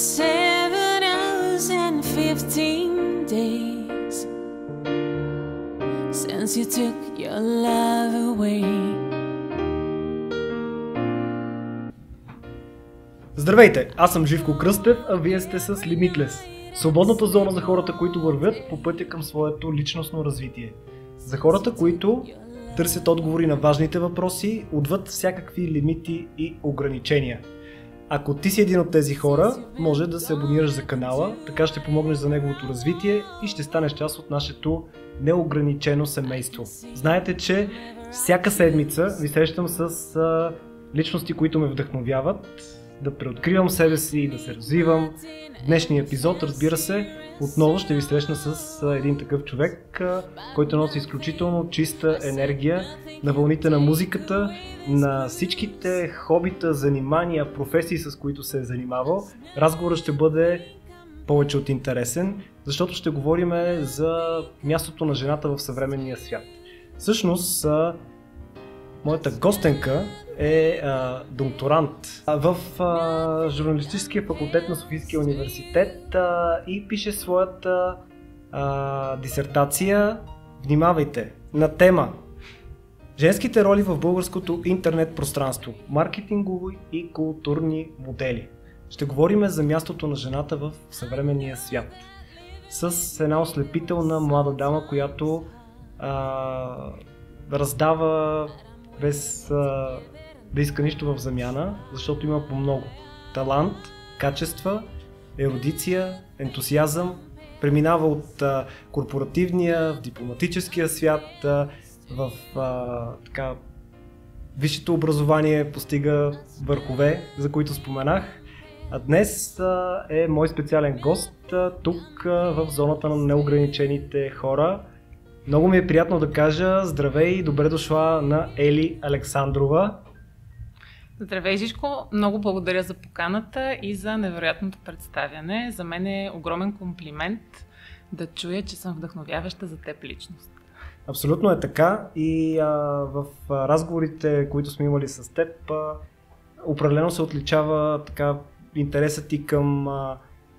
7 hours and 15 days since you took your love away. Здравейте, аз съм Живко Кръстев, а вие сте с Limitless, свободната зона за хората, които вървят по пътя към своето личностно развитие. За хората, които търсят отговори на важните въпроси, отвъд всякакви лимити и ограничения. Ако ти си един от тези хора, може да се абонираш за канала, така ще помогнеш за неговото развитие и ще станеш част от нашето неограничено семейство. Знаете, че всяка седмица ви срещам с личности, които ме вдъхновяват, да преоткривам себе си и да се развивам. В днешния епизод, разбира се, отново ще ви срещна с един такъв човек, който носи изключително чиста енергия на вълните на музиката, на всичките хобита, занимания, професии, с които се е занимавал. Разговорът ще бъде повече от интересен, защото ще говорим за мястото на жената в съвременния свят. Всъщност, моята гостенка е докторант в журналистическия факултет на Софийския университет и пише своята дисертация, внимавайте, на тема „Женските роли в българското интернет пространство, маркетингови и културни модели“. Ще говорим за мястото на жената в съвременния свят с една ослепителна млада дама, която раздава без да иска нищо в замяна, защото има по-много талант, качества, ерудиция, ентусиазъм, преминава от корпоративния в дипломатическия свят, в така, висшето образование, постига върхове, за които споменах. А днес е мой специален гост тук в зоната на неограничените хора. Много ми е приятно да кажа здравей и добре дошла на Ели Александрова. Здравей, Жишко, много благодаря за поканата и за невероятното представяне. За мен е огромен комплимент да чуя, че съм вдъхновяваща за теб личност. Абсолютно е така и в разговорите, които сме имали с теб, определено се отличава така интересът ти към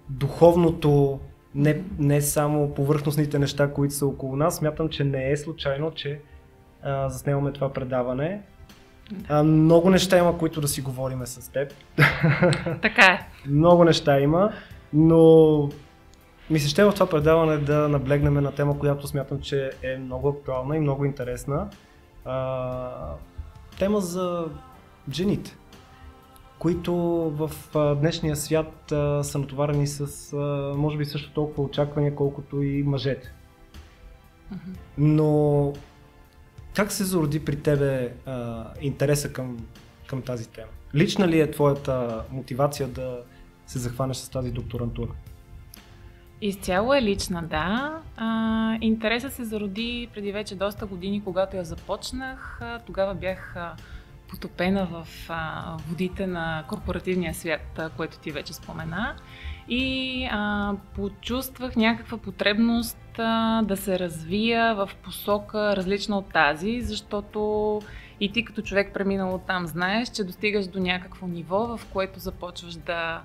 духовното, не само повърхностните неща, които са около нас. Смятам, че не е случайно, че заснемаме това предаване. Много неща има, които да си говорим с теб. Така е. Много неща има, но ми се ще в това предаване да наблегнем на тема, която смятам, че е много актуална и много интересна. Тема за жените, които в днешния свят са натоварени с, може би, също толкова очаквания, колкото и мъжете. Но как се зароди при тебе интереса към тази тема? Лична ли е твоята мотивация да се захванеш с тази докторантура? Изцяло е лична, да. Интересът се зароди преди вече доста години, когато я започнах. Тогава бях потопена в водите на корпоративния свят, което ти вече спомена. И почувствах някаква потребност да се развия в посока различна от тази, защото и ти като човек преминал оттам знаеш, че достигаш до някакво ниво, в което започваш да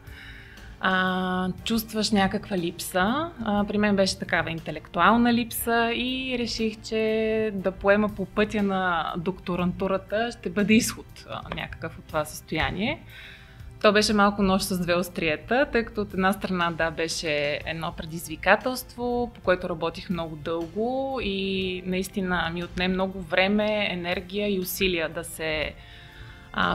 чувстваш някаква липса. При мен беше такава интелектуална липса и реших, че да поема по пътя на докторантурата ще бъде изход някакъв от това състояние. То беше малко нож с две остриета, тъй като от една страна да беше едно предизвикателство, по което работих много дълго и наистина ми отне много време, енергия и усилия да се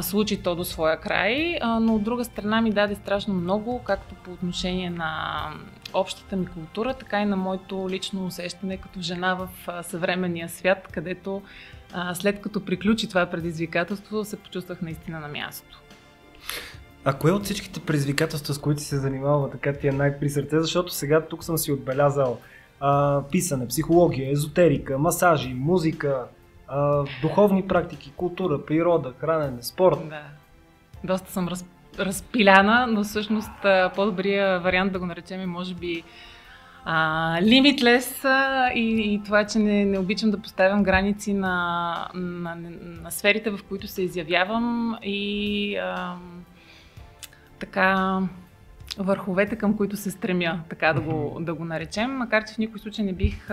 случи то до своя край, но от друга страна ми даде страшно много, както по отношение на общата ми култура, така и на моето лично усещане като жена в съвременния свят, където след като приключи това предизвикателство, се почувствах наистина на място. А кое от всичките предизвикателства, с които се занимава, така ти е най-при сърце? Защото сега тук съм си отбелязал писане, психология, езотерика, масажи, музика, духовни практики, култура, природа, хранене, спорт. Да, доста съм разпиляна, но всъщност по-добрият вариант да го наречем е може би Limitless и това, че не обичам да поставям граници на сферите, в които се изявявам и така върховете, към които се стремя, така да го наречем, макар че в никой случай не бих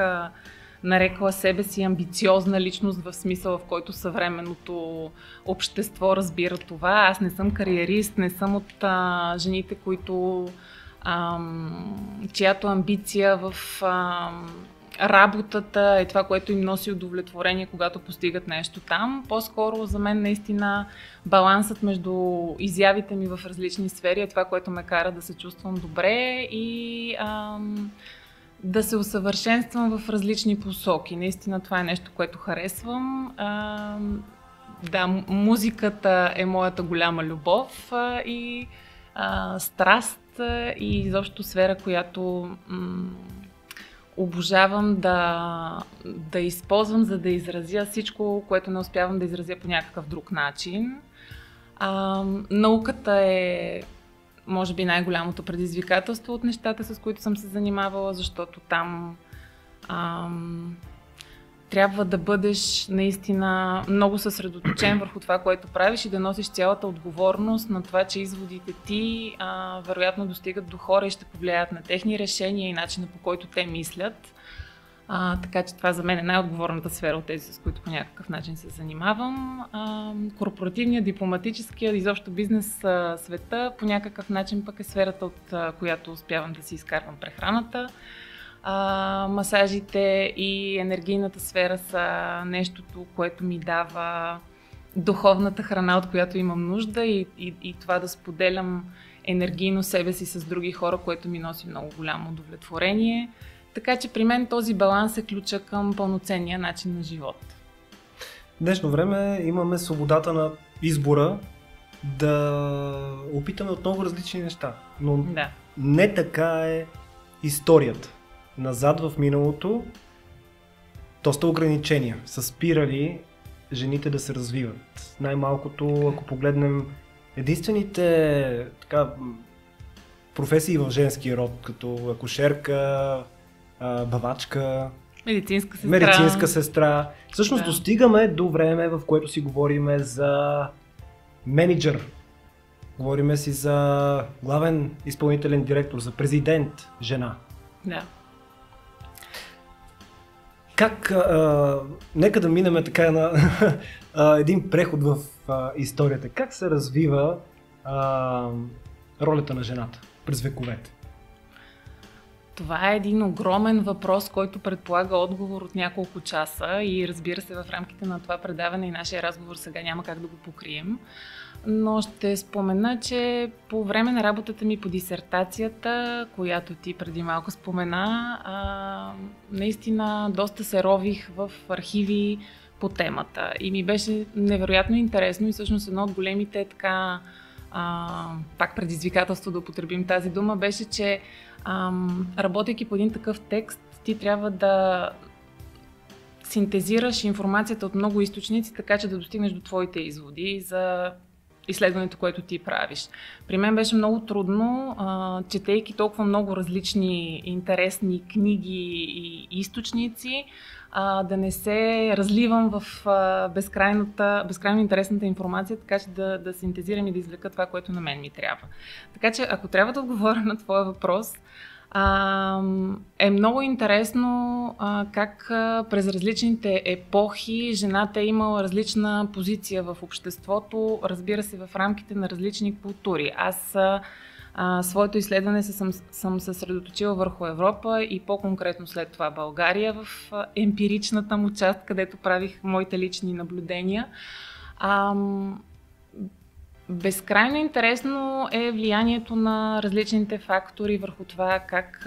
нарекла себе си амбициозна личност в смисъла, в който съвременното общество разбира това. Аз не съм кариерист, не съм от жените, чиято амбиция в работата е това, което им носи удовлетворение, когато постигат нещо там. По-скоро за мен наистина балансът между изявите ми в различни сфери е това, което ме кара да се чувствам добре и да се усъвършенствам в различни посоки. Наистина това е нещо, което харесвам. Да, музиката е моята голяма любов и страст и изобщо сфера, която обожавам да използвам, за да изразя всичко, което не успявам да изразя по някакъв друг начин. Науката е, може би, най-голямото предизвикателство от нещата, с които съм се занимавала, защото там трябва да бъдеш наистина много съсредоточен върху това, което правиш и да носиш цялата отговорност на това, че изводите ти вероятно достигат до хора и ще повлияят на техни решения и начина, по който те мислят. Така че това за мен е най-отговорната сфера от тези, с които по някакъв начин се занимавам. Корпоративният, дипломатическият, изобщо бизнес света по някакъв начин пък е сферата, от която успявам да си изкарвам прехраната. Масажите и енергийната сфера са нещото, което ми дава духовната храна, от която имам нужда и това да споделям енергийно себе си с други хора, което ми носи много голямо удовлетворение. Така че при мен този баланс е ключа към пълноценния начин на живот. В днешно време имаме свободата на избора да опитаме отново различни неща, но не така е историята. Назад в миналото доста ограничения са спирали жените да се развиват. Най-малкото, ако погледнем единствените професии в женския род, като акушерка, бавачка, медицинска сестра. Всъщност достигаме до време, в което си говориме за менеджер. Говориме си за главен изпълнителен директор, за президент, жена. Да. Как, нека да минем така на един преход в историята. Как се развива ролята на жената през вековете? Това е един огромен въпрос, който предполага отговор от няколко часа и разбира се, в рамките на това предаване и нашия разговор сега няма как да го покрием. Но ще спомена, че по време на работата ми по дисертацията, която ти преди малко спомена, наистина доста се рових в архиви по темата и ми беше невероятно интересно и всъщност едно от големите пак предизвикателство да употребим тази дума, беше, че работейки по един такъв текст, ти трябва да синтезираш информацията от много източници, така че да достигнеш до твоите изводи за изследването, което ти правиш. При мен беше много трудно, четейки толкова много различни интересни книги и източници, да не се разливам в безкрайно интересната информация, така че да синтезирам и да извлека това, което на мен ми трябва. Така че, ако трябва да отговоря на твоя въпрос, е много интересно как през различните епохи жената е имала различна позиция в обществото, разбира се, в рамките на различни култури. Аз своето изследване съм съсредоточила върху Европа и по-конкретно след това България в емпиричната му част, където правих моите лични наблюдения. Безкрайно интересно е влиянието на различните фактори върху това как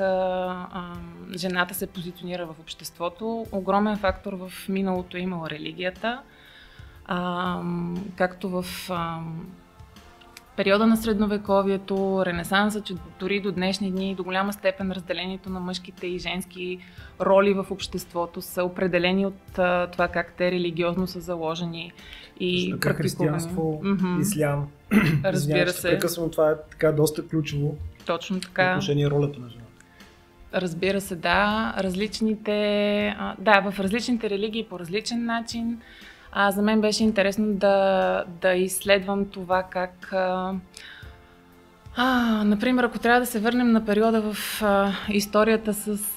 жената се позиционира в обществото. Огромен фактор в миналото е имала религията, както в периода на средновековието, Ренесанса, че дори до днешни дни до голяма степен разделението на мъжките и женски роли в обществото са определени от това как те религиозно са заложени и практикувани. Християнство, ислям. Разбира се. Прекъсвам, това е така доста ключово. Точно така. По отношение ролята на жената. Разбира се, да. В различните религии по различен начин. За мен беше интересно да изследвам това как Например, ако трябва да се върнем на периода в историята с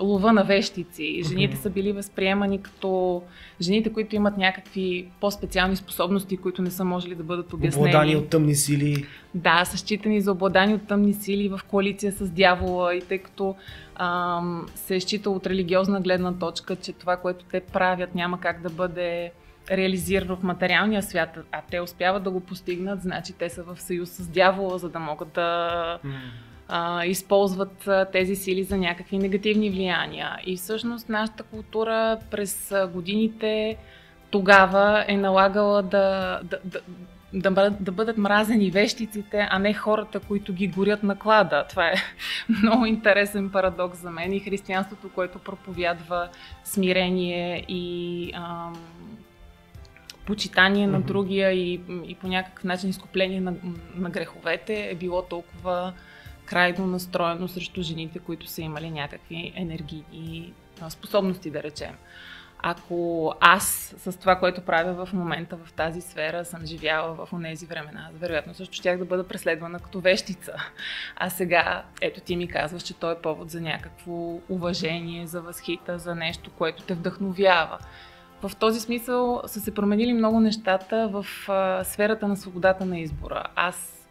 лова на вещици, жените са били възприемани като жените, които имат някакви по-специални способности, които не са можели да бъдат обяснени. Обладани от тъмни сили. Да, са считани за обладани от тъмни сили в коалиция с дявола и тъй като се е считало от религиозна гледна точка, че това, което те правят, няма как да бъде реализирано в материалния свят, а те успяват да го постигнат, значи те са в съюз с дявола, за да могат да използват тези сили за някакви негативни влияния. И всъщност нашата култура през годините тогава е налагала да бъдат мразени вещиците, а не хората, които ги горят на клада. Това е много интересен парадокс за мен и християнството, което проповядва смирение и почитание на другия и по някакъв начин изкупление на греховете е било толкова крайно настроено срещу жените, които са имали някакви енергийни способности, да речем. Ако аз с това, което правя в момента в тази сфера, съм живяла в онези времена, вероятно също щях да бъда преследвана като вещица. А сега, ето ти ми казваш, че той е повод за някакво уважение, за възхита, за нещо, което те вдъхновява. В този смисъл са се променили много нещата в сферата на свободата на избора. Аз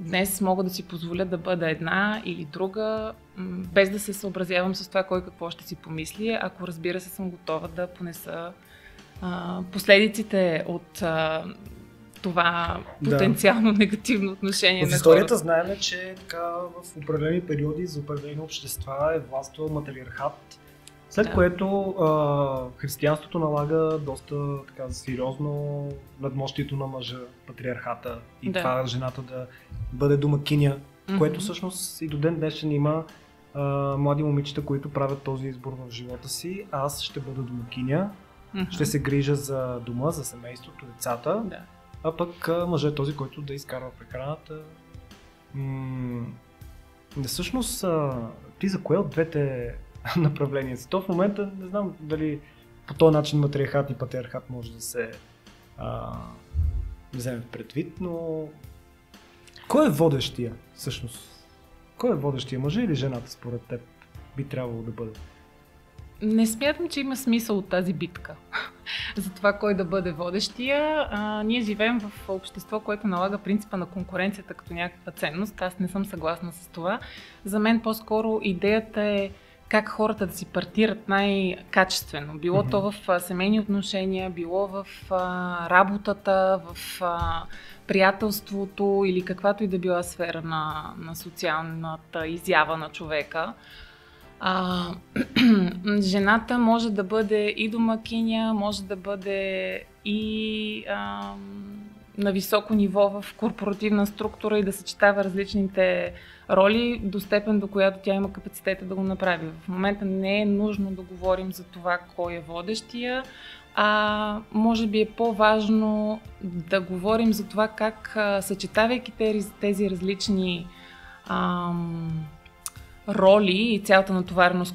днес мога да си позволя да бъда една или друга, без да се съобразявам с това кой какво ще си помисли, ако разбира се съм готова да понеса последиците от това потенциално негативно отношение на хората. В историята знаем, че така, в определени периоди за определени общества е властвал матриархат, след което християнството налага доста така сериозно надмощието на мъжа, патриархата и това жената да бъде домакиня, което всъщност и до ден днешен има млади момичета, които правят този избор в живота си. Аз ще бъда домакиня, ще се грижа за дома, за семейството, децата, а пък мъжът е този, който да изкарва прехраната. Всъщност, ти за кое от двете направление си? То в момента не знам дали по този начин матриархат и патриархат може да се вземе предвид, но кой е водещия всъщност? Кой е водещия, мъжа или жената според теб би трябвало да бъде? Не смятам, че има смисъл от тази битка за това кой да бъде водещия. Ние живеем в общество, което налага принципа на конкуренцията като някаква ценност. Аз не съм съгласна с това. За мен по-скоро идеята е как хората да си партират най-качествено. Било то в семейни отношения, било в работата, в приятелството или каквато и да била сфера на социалната изява на човека. Жената може да бъде и домакиня, може да бъде и на високо ниво в корпоративна структура и да съчетава различните роли до степен, до която тя има капацитета да го направи. В момента не е нужно да говорим за това кой е водещия, а може би е по-важно да говорим за това как, съчетавайки тези различни роли и цялата натовареност,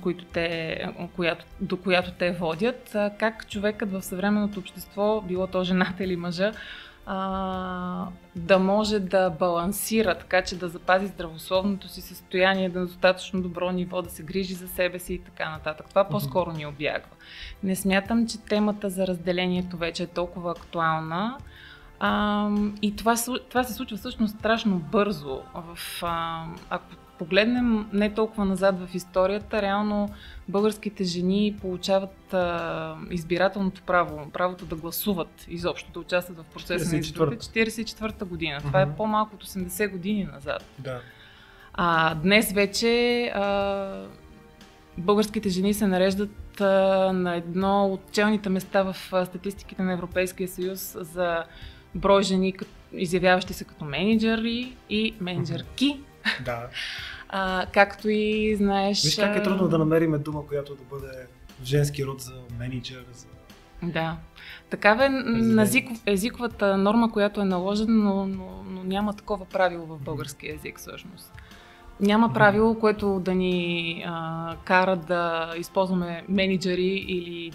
до която те водят, как човекът в съвременното общество, било то жената или мъжа, да може да балансира, така че да запази здравословното си състояние, да е достатъчно добро ниво, да се грижи за себе си и така нататък. Това по-скоро ни обягва. Не смятам, че темата за разделението вече е толкова актуална и това се случва всъщност страшно бързо. Ако погледнем не толкова назад в историята, реално българските жени получават избирателното право, правото да гласуват изобщо, да участват в процеса на изборите 1944 година. Това е по-малко от 80 години назад. Да. Днес вече българските жени се нареждат на едно от челните места в статистиките на Европейския съюз за брой жени, изявяващи се като менеджери и менеджерки. Да. Както и знаеш. Виж как е трудно да намерим дума, която да бъде в женски род за менеджер. Да. Такава е езиковата норма, която е наложена, но няма такова правило в българския език всъщност. Няма правило, което да ни кара да използваме менеджери или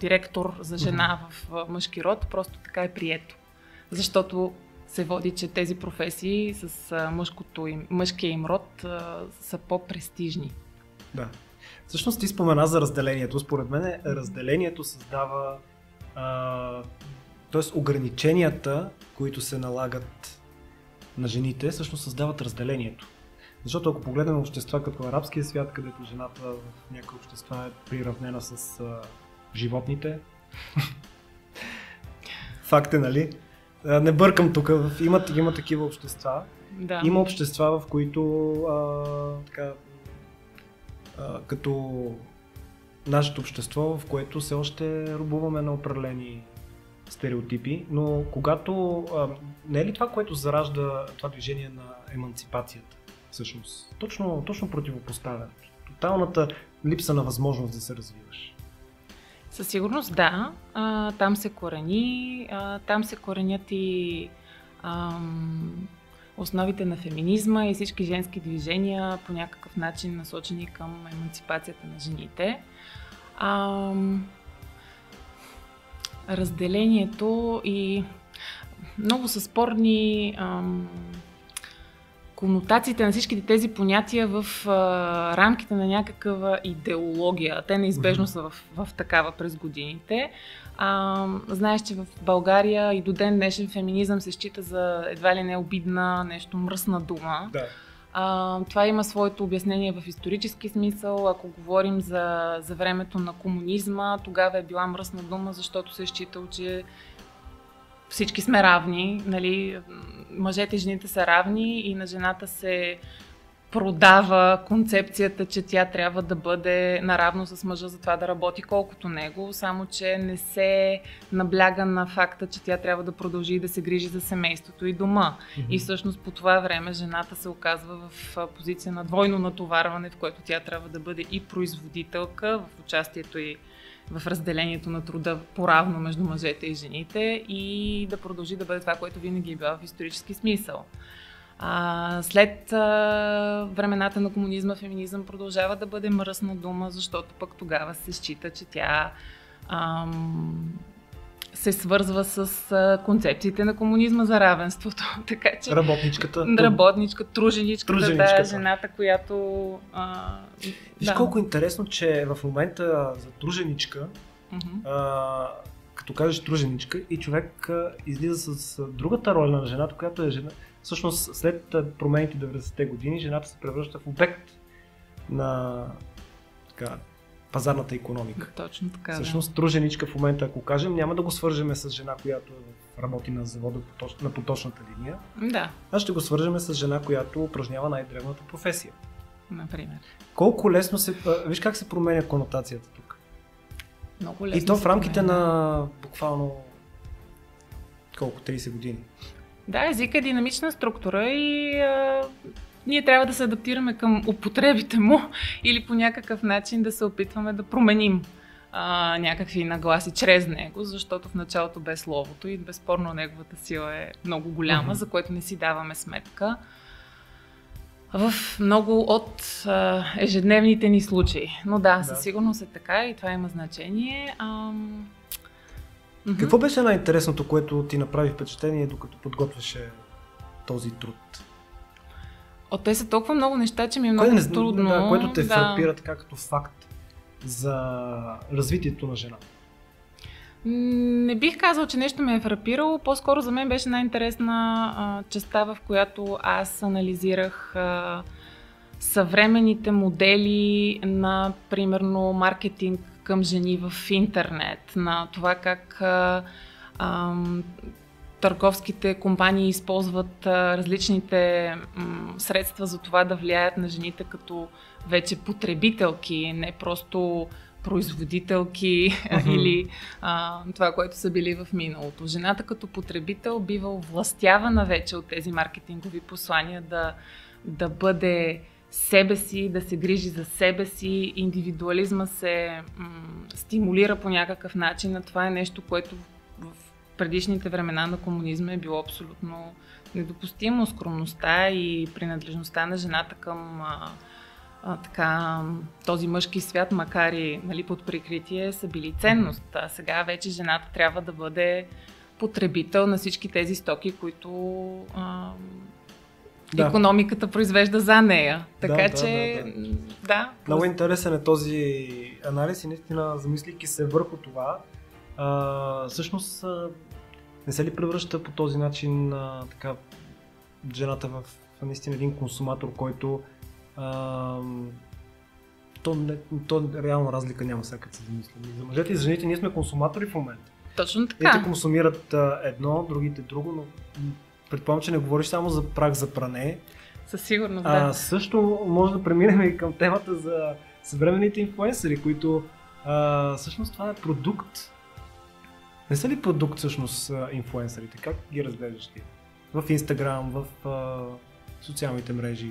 директор за жена в мъжки род. Просто така е прието. Защото се води, че тези професии с мъжкия им род са по-престижни. Да. Всъщност ти спомена за разделението. Според мен разделението създава, т.е. ограниченията, които се налагат на жените, всъщност създават разделението. Защото ако погледнем общества като арабския свят, където жената в някои общества е приравнена с животните, факт е, нали? Не бъркам тук, има такива общества. Да. Има общества, в които като нашето общество, в което все още рубуваме на определени стереотипи, но когато... не е ли това, което заражда това движение на еманципацията? Всъщност. Точно противопоставянето. Тоталната липса на възможност да се развиваш. Със сигурност да. Там се корени. Там се коренят и основите на феминизма и всички женски движения по някакъв начин насочени към еманципацията на жените. Разделението и много са спорни конотациите на всичките тези понятия в рамките на някаква идеология. Те неизбежно са в такава през годините. Знаеш, че в България и до ден днешен феминизъм се счита за едва ли не обидна, нещо мръсна дума. Да. Това има своето обяснение в исторически смисъл. Ако говорим за времето на комунизма, тогава е била мръсна дума, защото се е считало, че всички сме равни, нали? Мъжете и жените са равни и на жената се продава концепцията, че тя трябва да бъде наравно с мъжа за това да работи колкото него, само че не се набляга на факта, че тя трябва да продължи да се грижи за семейството и дома. Mm-hmm. И всъщност по това време жената се оказва в позиция на двойно натоварване, в което тя трябва да бъде и производителка в участието и в разделението на труда поравно между мъжете и жените и да продължи да бъде това, което винаги е било в исторически смисъл. След времената на комунизма, феминизъм продължава да бъде мръсна дума, защото пък тогава се счита, че тя се свързва с концепциите на комунизма за равенството. Така че работничка, труженичката, да, жената, която... Виж колко интересно, че в момента за труженичка, като кажеш труженичка, и човек излиза с другата роля на жената, която е жена. Всъщност след промените 90-те години, жената се превръща в обект на пазарната икономика. Точно така. Всъщност да. Труженичка в момента, ако кажем, няма да го свържеме с жена, която работи на завода на поточната линия. Да. А ще го свържеме с жена, която упражнява най-древната професия. Например. Колко лесно се... Виж как се променя конотацията тук. Много лесно. И то в рамките на буквално колко 30 години. Да, език е динамична структура и ние трябва да се адаптираме към употребите му или по някакъв начин да се опитваме да променим някакви нагласи чрез него, защото в началото бе словото и безспорно неговата сила е много голяма, за което не си даваме сметка в много от ежедневните ни случаи. Но да, със сигурност е така и това има значение. Какво беше най-интересното, което ти направи впечатление, докато подготвяше този труд? Те са толкова много неща, че ми е много трудно. Да, което те фрапира така като факт за развитието на жена. Не бих казал, че нещо ме е фрапирало. По-скоро за мен беше най-интересна частта, в която аз анализирах съвременните модели на, примерно, маркетинг към жени в интернет, на това как търговските компании използват различните средства за това да влияят на жените като вече потребителки, не просто производителки или това, което са били в миналото. Жената като потребител бива овластявана вече от тези маркетингови послания да бъде себе си, да се грижи за себе си, индивидуализма се стимулира по някакъв начин, а това е нещо, което в предишните времена на комунизма е било абсолютно недопустимо. Скромността и принадлежността на жената към този мъжки свят, макар и под прикритие, са били ценност. А сега вече жената трябва да бъде потребител на всички тези стоки, които икономиката произвежда за нея. Така че. Много интересен е този анализ и наистина, замислики се върху това, всъщност не се ли превръща по този начин така жената в наистина един консуматор, който то реално разлика няма сега като се замислим. За мъжете и за жените ние сме консуматори в момента. Точно така. Те консумират едно, другите друго, но предполагам, че не говориш само за прах за пране. Със сигурност, да. Също може да преминем и към темата за съвременните инфлуенсъри, които всъщност това е продукт. Не са ли продукт всъщност инфлуенсърите? Как ги разглеждаш ти? В Инстаграм, в социалните мрежи?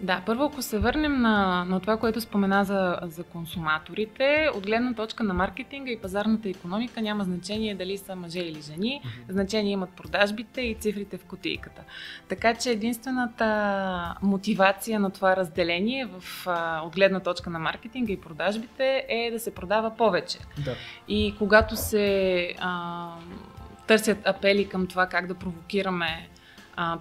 Да, първо ако се върнем на това, което спомена за консуматорите, от гледна точка на маркетинга и пазарната икономика няма значение дали са мъже или жени, значение имат продажбите и цифрите в кутийката. Така че единствената мотивация на това разделение от гледна точка на маркетинга и продажбите е да се продава повече. Да. И когато се търсят апели към това как да провокираме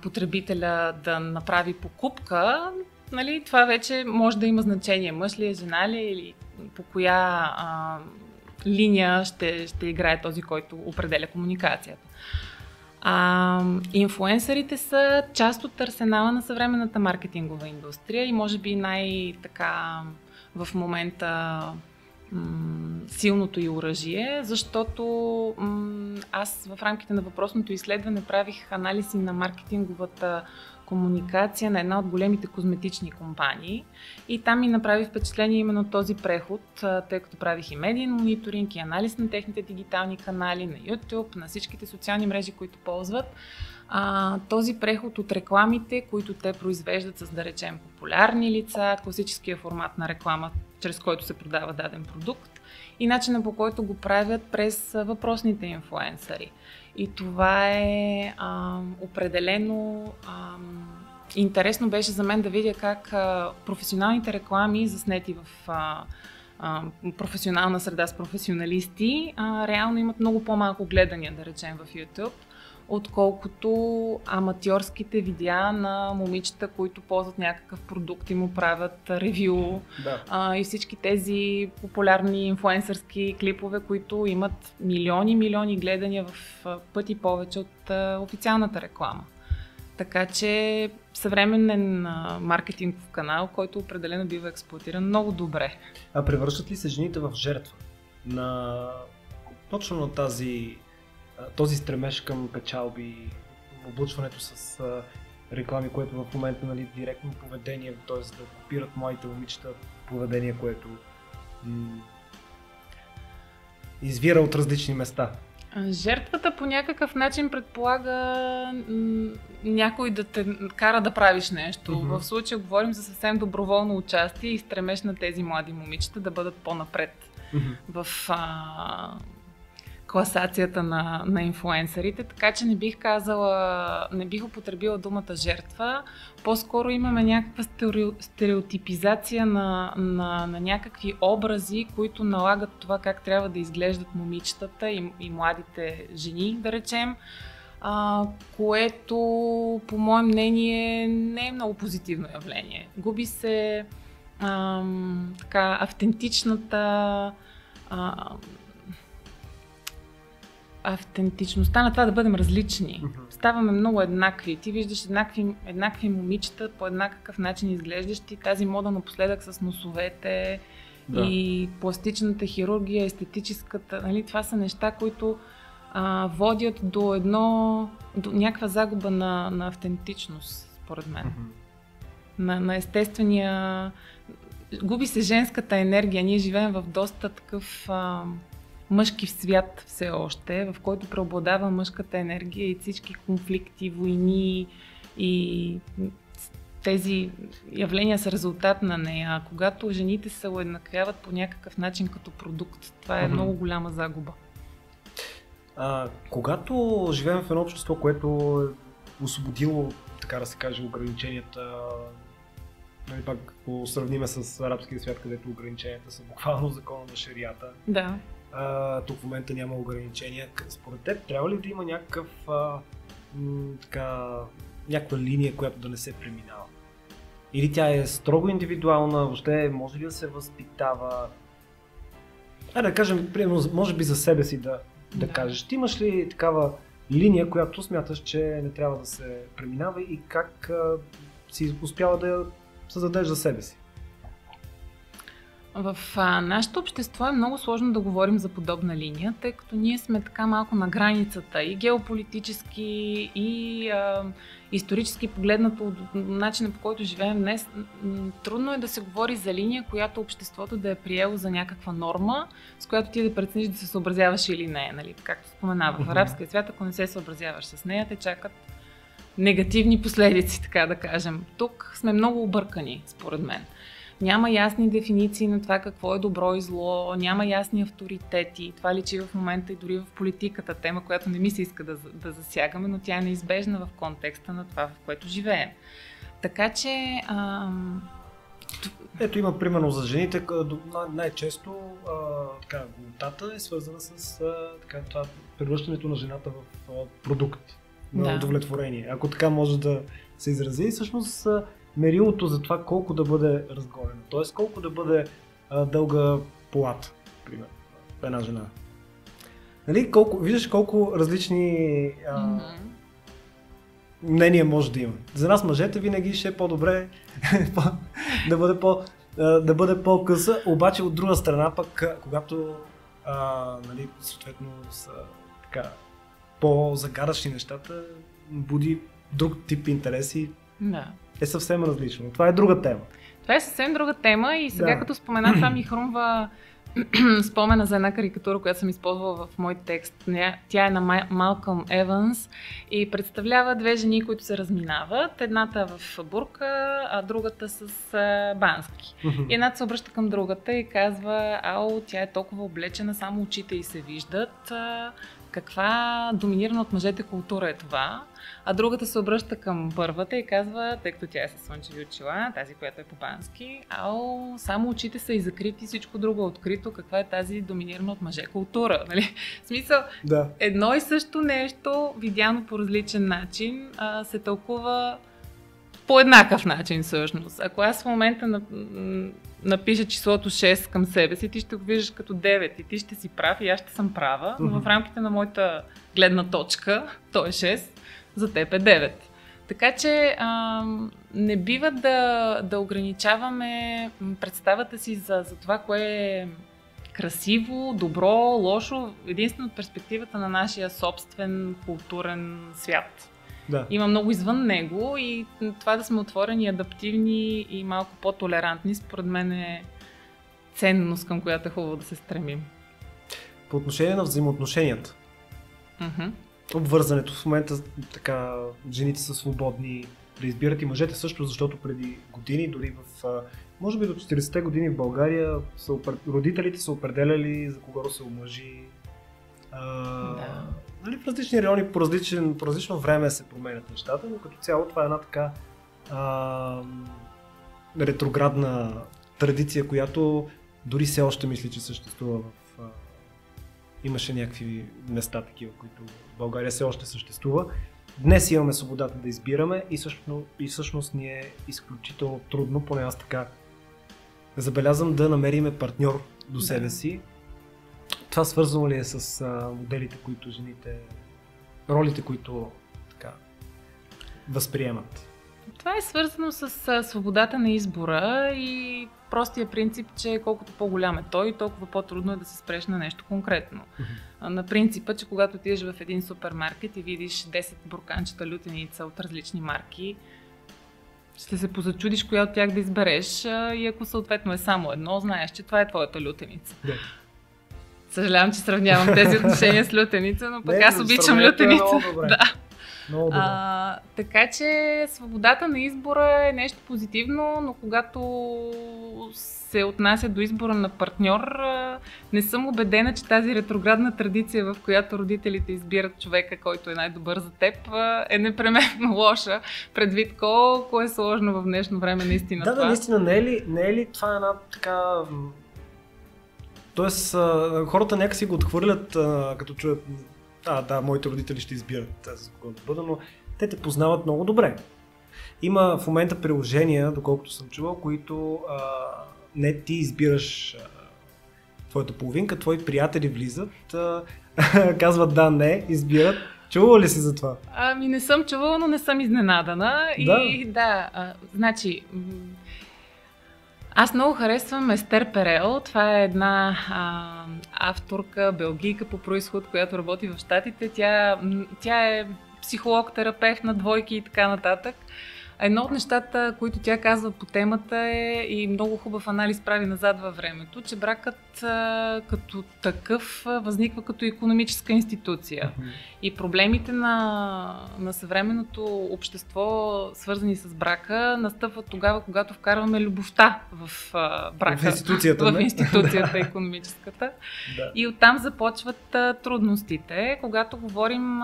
потребителя да направи покупка, нали, това вече може да има значение. Мъж ли е, жена ли е, или по коя линия ще играе този, който определя комуникацията. Инфлуенсърите са част от арсенала на съвременната маркетингова индустрия и може би най-така в момента силното и оръжие, защото аз в рамките на въпросното изследване правих анализи на маркетинговата комуникация на една от големите козметични компании и там ми направи впечатление именно този преход, тъй като правих и медиен мониторинг, и анализ на техните дигитални канали, на YouTube, на всичките социални мрежи, които ползват. Този преход от рекламите, които те произвеждат с, да речем, популярни лица, класическия формат на реклама, чрез който се продава даден продукт, и начина по който го правят през въпросните инфлуенсъри. И това е определено интересно беше за мен да видя как професионалните реклами, заснети в професионална среда с професионалисти, реално имат много по-малко гледания, да речем, в YouTube, отколкото аматьорските видеа на момичета, които ползват някакъв продукт и му правят ревю, и всички тези популярни инфлуенсърски клипове, които имат милиони гледания в пъти повече от официалната реклама. Така че съвременен маркетингов канал, който определено бива експлоатиран много добре. А превръщат ли се жените в жертва на точно на този стремеж към печалби, облъчването с реклами, което в момента, нали, директно поведение, т.е. да копират младите момичета поведение, което извира от различни места? Жертвата по някакъв начин предполага някой да те кара да правиш нещо. В случая говорим за съвсем доброволно участие и стремеж на тези млади момичета да бъдат по-напред в класацията на инфлуенсърите, така че не бих употребила думата жертва. По-скоро имаме някаква стереотипизация на някакви образи, които налагат това как трябва да изглеждат момичетата и младите жени, да речем, което по мое мнение не е много позитивно явление. Губи се така автентичността на това да бъдем различни. Ставаме много еднакви. Ти виждаш еднакви момичета, по еднакъв начин изглеждащи. Тази мода напоследък с носовете и пластичната хирургия, естетическата. Нали, това са неща, които водят до някаква загуба на автентичност, според мен. На естествения. Губи се женската енергия. Ние живеем в доста такъв мъжки свят все още, в който преобладава мъжката енергия и всички конфликти, войни и тези явления са резултат на нея. А когато жените се уеднаквяват по някакъв начин като продукт, това е много голяма загуба. Когато живеем в едно общество, което е освободило, така да се каже, ограниченията, нали, пак, ако сравниме с арабския свят, където ограниченията са буквално закона на шарията, тук в момента няма ограничения. Според теб трябва ли да има някаква линия, която да не се преминава? Или тя е строго индивидуална, въобще може ли да се възпитава? Да кажем, примерно, може би за себе си да кажеш. Ти имаш ли такава линия, която смяташ, че не трябва да се преминава и как си успяла да я създадеш за себе си? В нашето общество е много сложно да говорим за подобна линия, тъй като ние сме така малко на границата и геополитически, и исторически погледнато от начина, по който живеем днес. Трудно е да се говори за линия, която обществото да е приело за някаква норма, с която ти да прецениш да се съобразяваш или не. Нали? Както споменава, в арабския свят, ако не се съобразяваш с нея, те чакат негативни последици, така да кажем. Тук сме много объркани, според мен. Няма ясни дефиниции на това какво е добро и зло, няма ясни авторитети. Това личи в момента и дори в политиката, тема, която не ми се иска да засягаме, но тя е неизбежна в контекста на това, в което живеем. Така че... Ето има примерно за жените, най-често голотата е свързана с това превръщането на жената в продукт, на удовлетворение. Ако така може да се изрази, всъщност... мерилото за това колко да бъде разгорена, т.е. колко да бъде дълга полата, примерно, една жена. Нали, виждаш колко различни мнения може да има. За нас мъжете винаги ще е по-добре да бъде по-къса, обаче от друга страна пък, когато съответно са по-загадъчни нещата, буди друг тип интереси. Да. Е съвсем различно. Това е друга тема. Това е съвсем друга тема и сега като спомена, това ми хрумва спомена за една карикатура, която съм използвала в мой текст. Тя е на Малком Еванс и представлява две жени, които се разминават. Едната в бурка, а другата с бански. И едната се обръща към другата и казва: "Ао, тя е толкова облечена, само очите й се виждат. Каква доминирана от мъжете култура е това?" А другата се обръща към първата и казва, тъй като тя е със слънчеви очила, тази, която е по-бански: "Ао, само очите са и закрити, всичко друго е открито, каква е тази доминирана от мъже култура?" Нали? В смисъл, едно и също нещо, видяно по различен начин, се тълкува по еднакъв начин всъщност. Ако аз в момента напиша числото 6 към себе си, ти ще го виждаш като 9 и ти ще си прав и аз ще съм права, но в рамките на моята гледна точка, то е 6, за теб е 9. Така че не бива да ограничаваме представата си за това, кое е красиво, добро, лошо, единствено от перспективата на нашия собствен културен свят. Да. Има много извън него и това да сме отворени, адаптивни и малко по-толерантни, според мен е ценност, към която е хубаво да се стремим. По отношение на взаимоотношенията, обвързането в момента, жените са свободни да избират и мъжете също, защото преди години, дори може би до 40-те години в България, родителите са определяли за кого се омъжи. В различни райони по различно време се променят нещата, но като цяло това е една така ретроградна традиция, която дори все още мисля, че съществува. Имаше някакви места такива, които в България все още съществува. Днес имаме свободата да избираме и всъщност ни е изключително трудно, поне аз така забелязвам, да намериме партньор до себе си. Това свързано ли е с моделите, които жените, ролите, които възприемат? Това е свързано с свободата на избора и простия принцип, че колкото по-голям е той, толкова по-трудно е да се спреш на нещо конкретно. На принципа, че когато отидеш в един супермаркет и видиш 10 бурканчета лютеница от различни марки, ще се позачудиш коя от тях да избереш и ако съответно е само едно, знаеш, че това е твоята лютеница. Съжалявам, че сравнявам тези отношения с лютеница, но аз обичам лютеница. Е много добре. Много добре. Така че свободата на избора е нещо позитивно, но когато се отнася до избора на партньор, не съм убедена, че тази ретроградна традиция, в която родителите избират човека, който е най-добър за теб, е непременно лоша, предвид колко е сложно в днешно време наистина това. Да, наистина, не е ли това една така... Тоест, хората някак си го отхвърлят, като чуят, да, моите родители ще избират за кого да бъда, но те те познават много добре. Има в момента приложения, доколкото съм чувал, които не ти избираш твоята половинка, твои приятели влизат, казват да, не, избират. Чувала ли си за това? Ами не съм чувала, но не съм изненадана. Да. И да, значи... Аз много харесвам Естер Перел. Това е една авторка, белгийка по происход, която работи в Щатите. Тя е психолог, терапевт на двойки и така нататък. Едно от нещата, които тя казва по темата е, и много хубав анализ прави назад във времето, че бракът като такъв възниква като икономическа институция. И проблемите на съвременното общество, свързани с брака, настъпват тогава, когато вкарваме любовта в брака. В институцията, икономическата. Да. И оттам започват трудностите. Когато говорим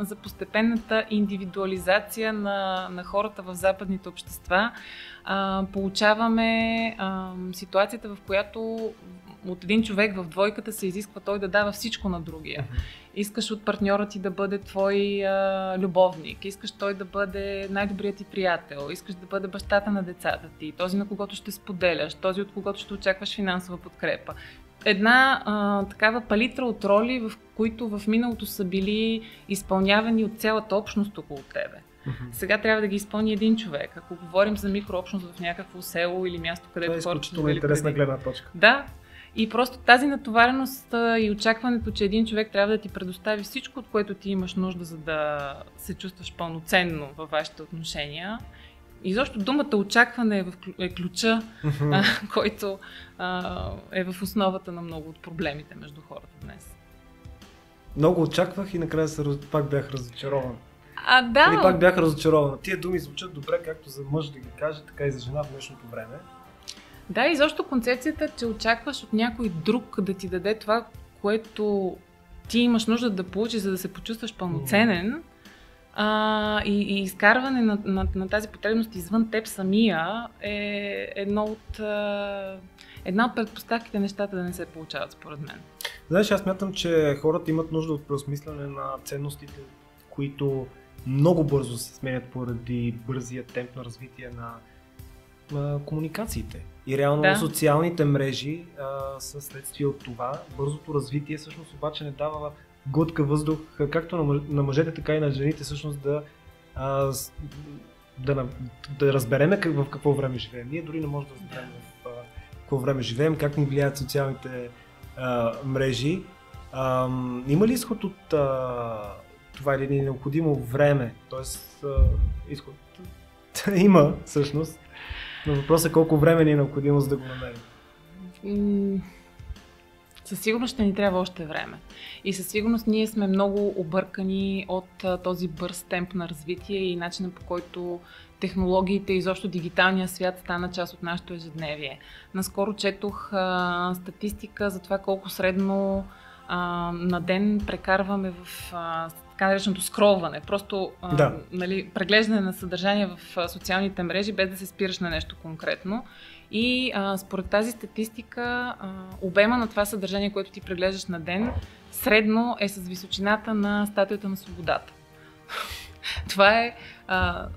за постепенната индивидуализация на хората в западните общества, получаваме ситуацията, в която от един човек в двойката се изисква той да дава всичко на другия. Искаш от партньора ти да бъде твой любовник, искаш той да бъде най-добрият ти приятел, искаш да бъде бащата на децата ти, този на когото ще споделяш, този от когото ще очакваш финансова подкрепа. Една такава палитра от роли, в които в миналото са били изпълнявани от цялата общност около тебе. Сега трябва да ги изпълни един човек. Ако говорим за микрообщност в някакво село или място, където хората... Това е изключително интересна гледна точка. Да. И просто тази натовареност и очакването, че един човек трябва да ти предостави всичко, от което ти имаш нужда, за да се чувстваш пълноценно във вашите отношения. И защо думата очакване е ключа, който е в основата на много от проблемите между хората днес. Много очаквах и накрая пак бях разочарован. Да. Или пак бях разочарована. Тия думи звучат добре, както за мъж да ги каже, така и за жена в днешното време. Да, и защо концепцията, че очакваш от някой друг да ти даде това, което ти имаш нужда да получиш, за да се почувстваш пълноценен, и изкарване на тази потребност извън теб самия е една от предпоставките нещата да не се получават, според мен. Знаеш, аз мятам, че хората имат нужда от преосмисляне на ценностите, които много бързо се сменят поради бързия темп на развитие на комуникациите. И реално социалните мрежи са следствие от това. Бързото развитие всъщност обаче не дава глътка въздух както на мъжете, така и на жените всъщност да разбереме в какво време живеем. Ние дори не можем да разберем в какво време живеем, как ни влияят социалните мрежи. Има ли изход от това е необходимо време, т.е. изход има всъщност, но въпросът е колко време ни е необходимо, за да го намерим. Със сигурност ще ни трябва още време и със сигурност ние сме много объркани от този бърз темп на развитие и начина, по който технологиите и изобщо дигиталния свят стана част от нашето ежедневие. Наскоро четох статистика за това колко средно на ден прекарваме в така нареченото скролване, просто преглеждане на съдържание в социалните мрежи, без да се спираш на нещо конкретно. И според тази статистика, обема на това съдържание, което ти преглеждаш на ден, средно е с височината на статуята на свободата. Това е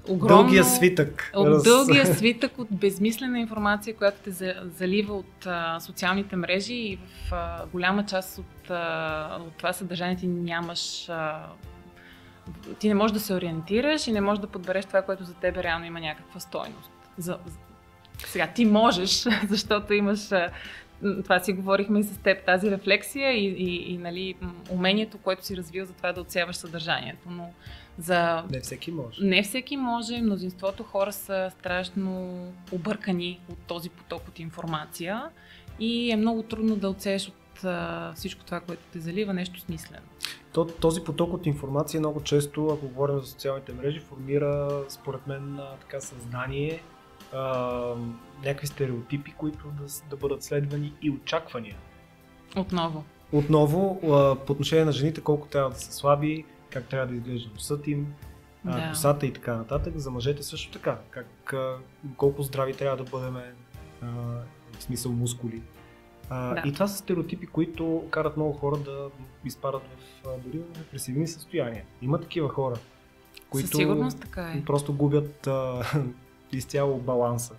огромно... Дългия свитък. Дългия свитък от безмислена информация, която те залива от социалните мрежи и в голяма част от това съдържание ти нямаш... Ти не можеш да се ориентираш и не можеш да подбереш това, което за тебе реално има някаква стойност. Сега ти можеш, защото имаш... Това си говорихме и с теб, тази рефлексия и нали, умението, което си развил за това да отсяваш съдържанието, но не всеки може. Не всеки може, мнозинството хора са страшно объркани от този поток от информация и е много трудно да отсееш от всичко това, което те залива, нещо смислено. Този поток от информация много често, ако говорим за социалните мрежи, формира според мен така съзнание, някакви стереотипи, които да бъдат следвани и очаквания. Отново, по отношение на жените, колко трябва да са слаби, как трябва да изглежда носът им, косата и така нататък. За мъжете също така. Колко здрави трябва да бъдем, в смисъл мускули. Да. И това са стереотипи, които карат много хора да изпадат в дори депресивни състояния. Има такива хора, които просто губят изцяло баланса.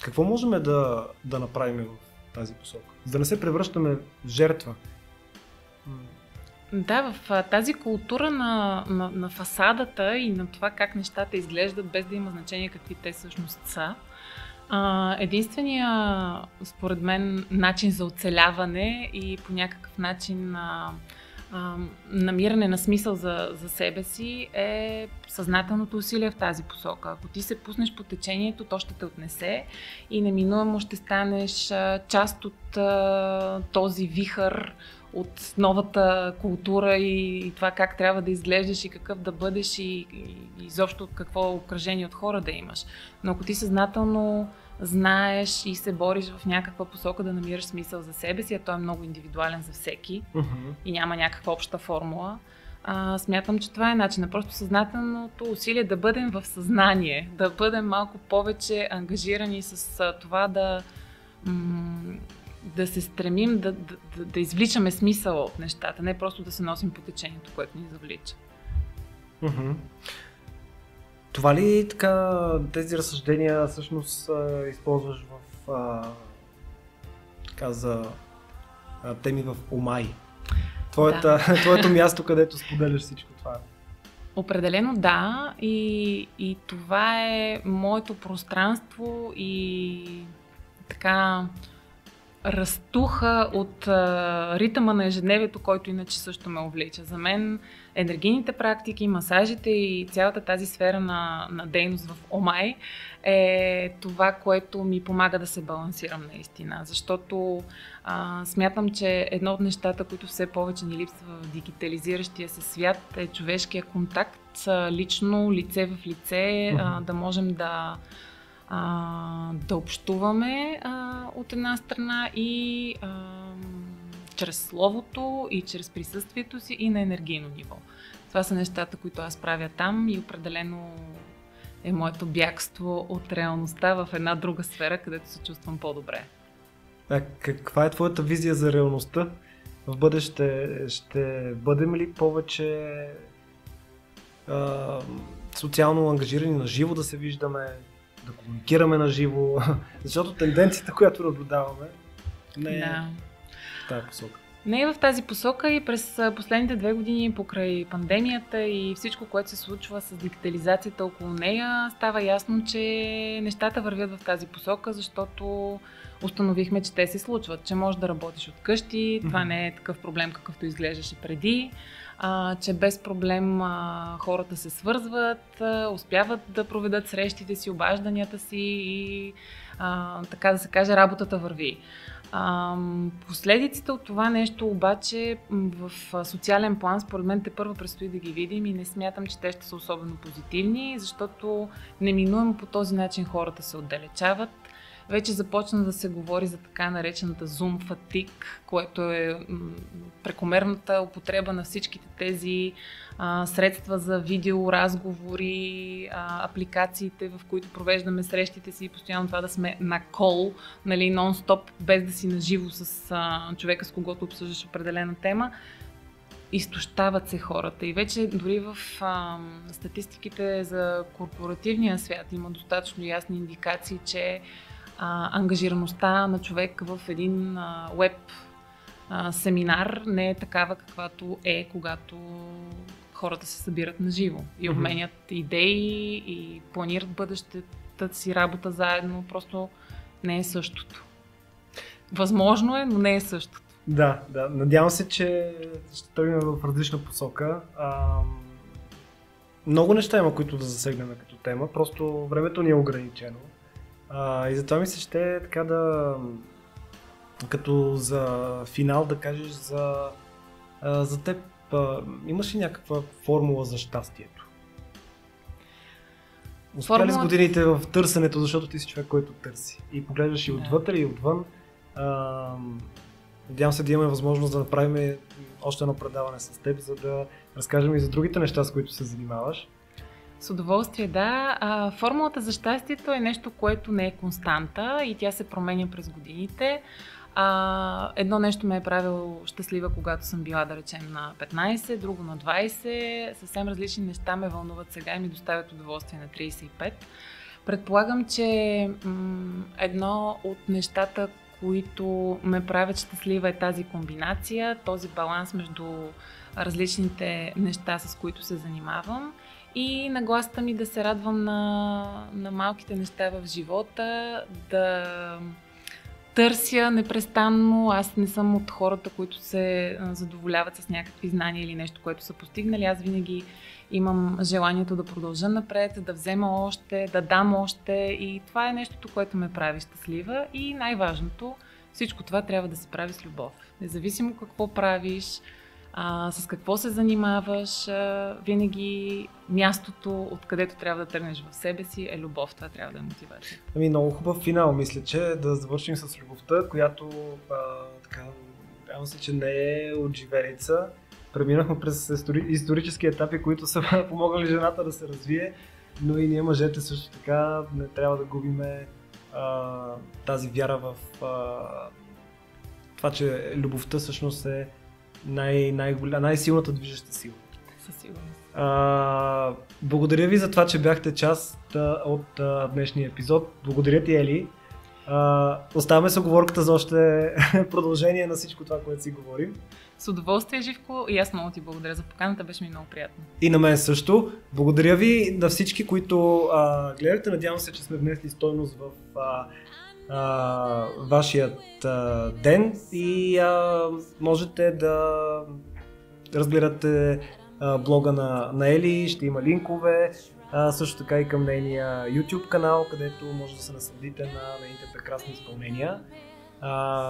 Какво можем да направим в тази посока? Да не се превръщаме в жертва. Да, в тази култура на фасадата и на това как нещата изглеждат, без да има значение какви те всъщност са, единствения, според мен, начин за оцеляване и по някакъв начин намиране на смисъл за себе си е съзнателното усилие в тази посока. Ако ти се пуснеш по течението, то ще те отнесе и неминуемо ще станеш част от този вихър, от новата култура и това как трябва да изглеждаш и какъв да бъдеш и изобщо какво обкръжение от хора да имаш. Но ако ти съзнателно знаеш и се бориш в някаква посока да намираш смисъл за себе си, а той е много индивидуален за всеки и няма някаква обща формула, смятам, че това е начинът. Просто съзнателното усилие да бъдем в съзнание, да бъдем малко повече ангажирани с това да се стремим да извличаме смисъла от нещата, не просто да се носим по течението, което ни завлича. Това ли така тези разсъждения всъщност използваш за теми в Омай? Твоето място, където споделяш всичко това? Определено да, и това е моето пространство и така разтуха от ритъма на ежедневието, който иначе също ме увлича. За мен енергийните практики, масажите и цялата тази сфера на дейност в Омай е това, което ми помага да се балансирам наистина. Защото смятам, че едно от нещата, които все повече ни липсва в дигитализиращия се свят, е човешкия контакт, лично, лице в лице, да можем да общуваме от една страна и чрез словото и чрез присъствието си и на енергийно ниво. Това са нещата, които аз правя там и определено е моето бягство от реалността в една друга сфера, където се чувствам по-добре. А каква е твоята визия за реалността в бъдеще? Ще бъдем ли повече социално ангажирани, на живо да се виждаме, да комуникираме на живо, защото тенденцията, която наблюдаваме, не е в тази посока. Не е в тази посока и през последните 2 години покрай пандемията и всичко, което се случва с дигитализацията около нея, става ясно, че нещата вървят в тази посока, защото установихме, че те се случват, че можеш да работиш от къщи, това не е такъв проблем, какъвто изглеждаше преди, че без проблем хората се свързват, успяват да проведат срещите си, обажданията си и така да се каже, работата върви. Последиците от това нещо обаче в социален план, според мен, тепърва предстои да ги видим и не смятам, че те ще са особено позитивни, защото неминуемо по този начин хората се отдалечават. Вече започна да се говори за така наречената Zoom fatigue, което е прекомерната употреба на всичките тези средства за видеоразговори, апликациите, в които провеждаме срещите си и постоянно това да сме на кол, нали, нон-стоп, без да си наживо с човека, с когото обсъждаш определена тема. Изтощават се хората и вече дори в статистиките за корпоративния свят има достатъчно ясни индикации, че ангажираността на човек в един веб семинар не е такава, каквато е, когато хората се събират на живо и обменят идеи и планират бъдещата си работа заедно. Просто не е същото. Възможно е, но не е същото. Да. Надявам се, че ще тръгнем в различна посока. Много неща има, които да засегнем като тема, просто времето ни е ограничено. И затова ми се ще така като за финал да кажеш за теб, имаш ли някаква формула за щастието? Успя ли с годините в търсенето, защото ти си човек, който търси и поглеждаш и отвътре, и отвън. Надявам се да имаме възможност да направим още едно предаване с теб, за да разкажем и за другите неща, с които се занимаваш. С удоволствие, да. Формулата за щастието е нещо, което не е константа и тя се променя през годините. Едно нещо ме е правило щастлива, когато съм била, да речем, на 15, друго на 20. Съвсем различни неща ме вълнуват сега и ми доставят удоволствие на 35. Предполагам, че едно от нещата, които ме правят щастлива, е тази комбинация, този баланс между различните неща, с които се занимавам. И нагласата ми да се радвам на малките неща в живота, да търся непрестанно. Аз не съм от хората, които се задоволяват с някакви знания или нещо, което са постигнали. Аз винаги имам желанието да продължа напред, да взема още, да дам още и това е нещото, което ме прави щастлива. И най-важното, всичко това трябва да се прави с любов. Независимо какво правиш, с какво се занимаваш, винаги мястото, откъдето трябва да тръгнеш в себе си, е любов. Това трябва да е мотивация. Много хубав финал, мисля, че да завършим с любовта, която мисля, че не е от живелица. Преминахме през исторически етапи, които са помогнали жената да се развие, но и ние мъжете също така не трябва да губим тази вяра в това, че любовта всъщност е най-силната движеща сила. Със сигурност. Благодаря ви за това, че бяхте част от днешния епизод. Благодаря ти, Ели. Оставаме с оговорката за още продължение на всичко това, което си говорим. С удоволствие, Живко, и аз много ти благодаря за поканата, беше ми много приятно. И на мен също. Благодаря ви на всички, които гледате. Надявам се, че сме внесли стойност в вашият ден и можете да разгледате блога на Ели, ще има линкове, също така и към нейния YouTube канал, където може да се насладите на нейните прекрасни изпълнения,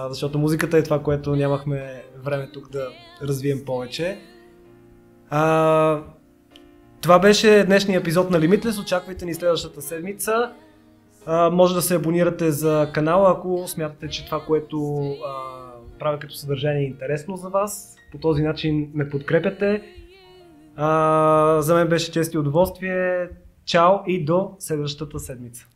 защото музиката е това, което нямахме време тук да развием повече. Това беше днешния епизод на Limitless, очаквайте ни следващата седмица. Може да се абонирате за канала, ако смятате, че това, което правя като съдържание, е интересно за вас. По този начин ме подкрепяте. За мен беше чест и удоволствие. Чао и до следващата седмица!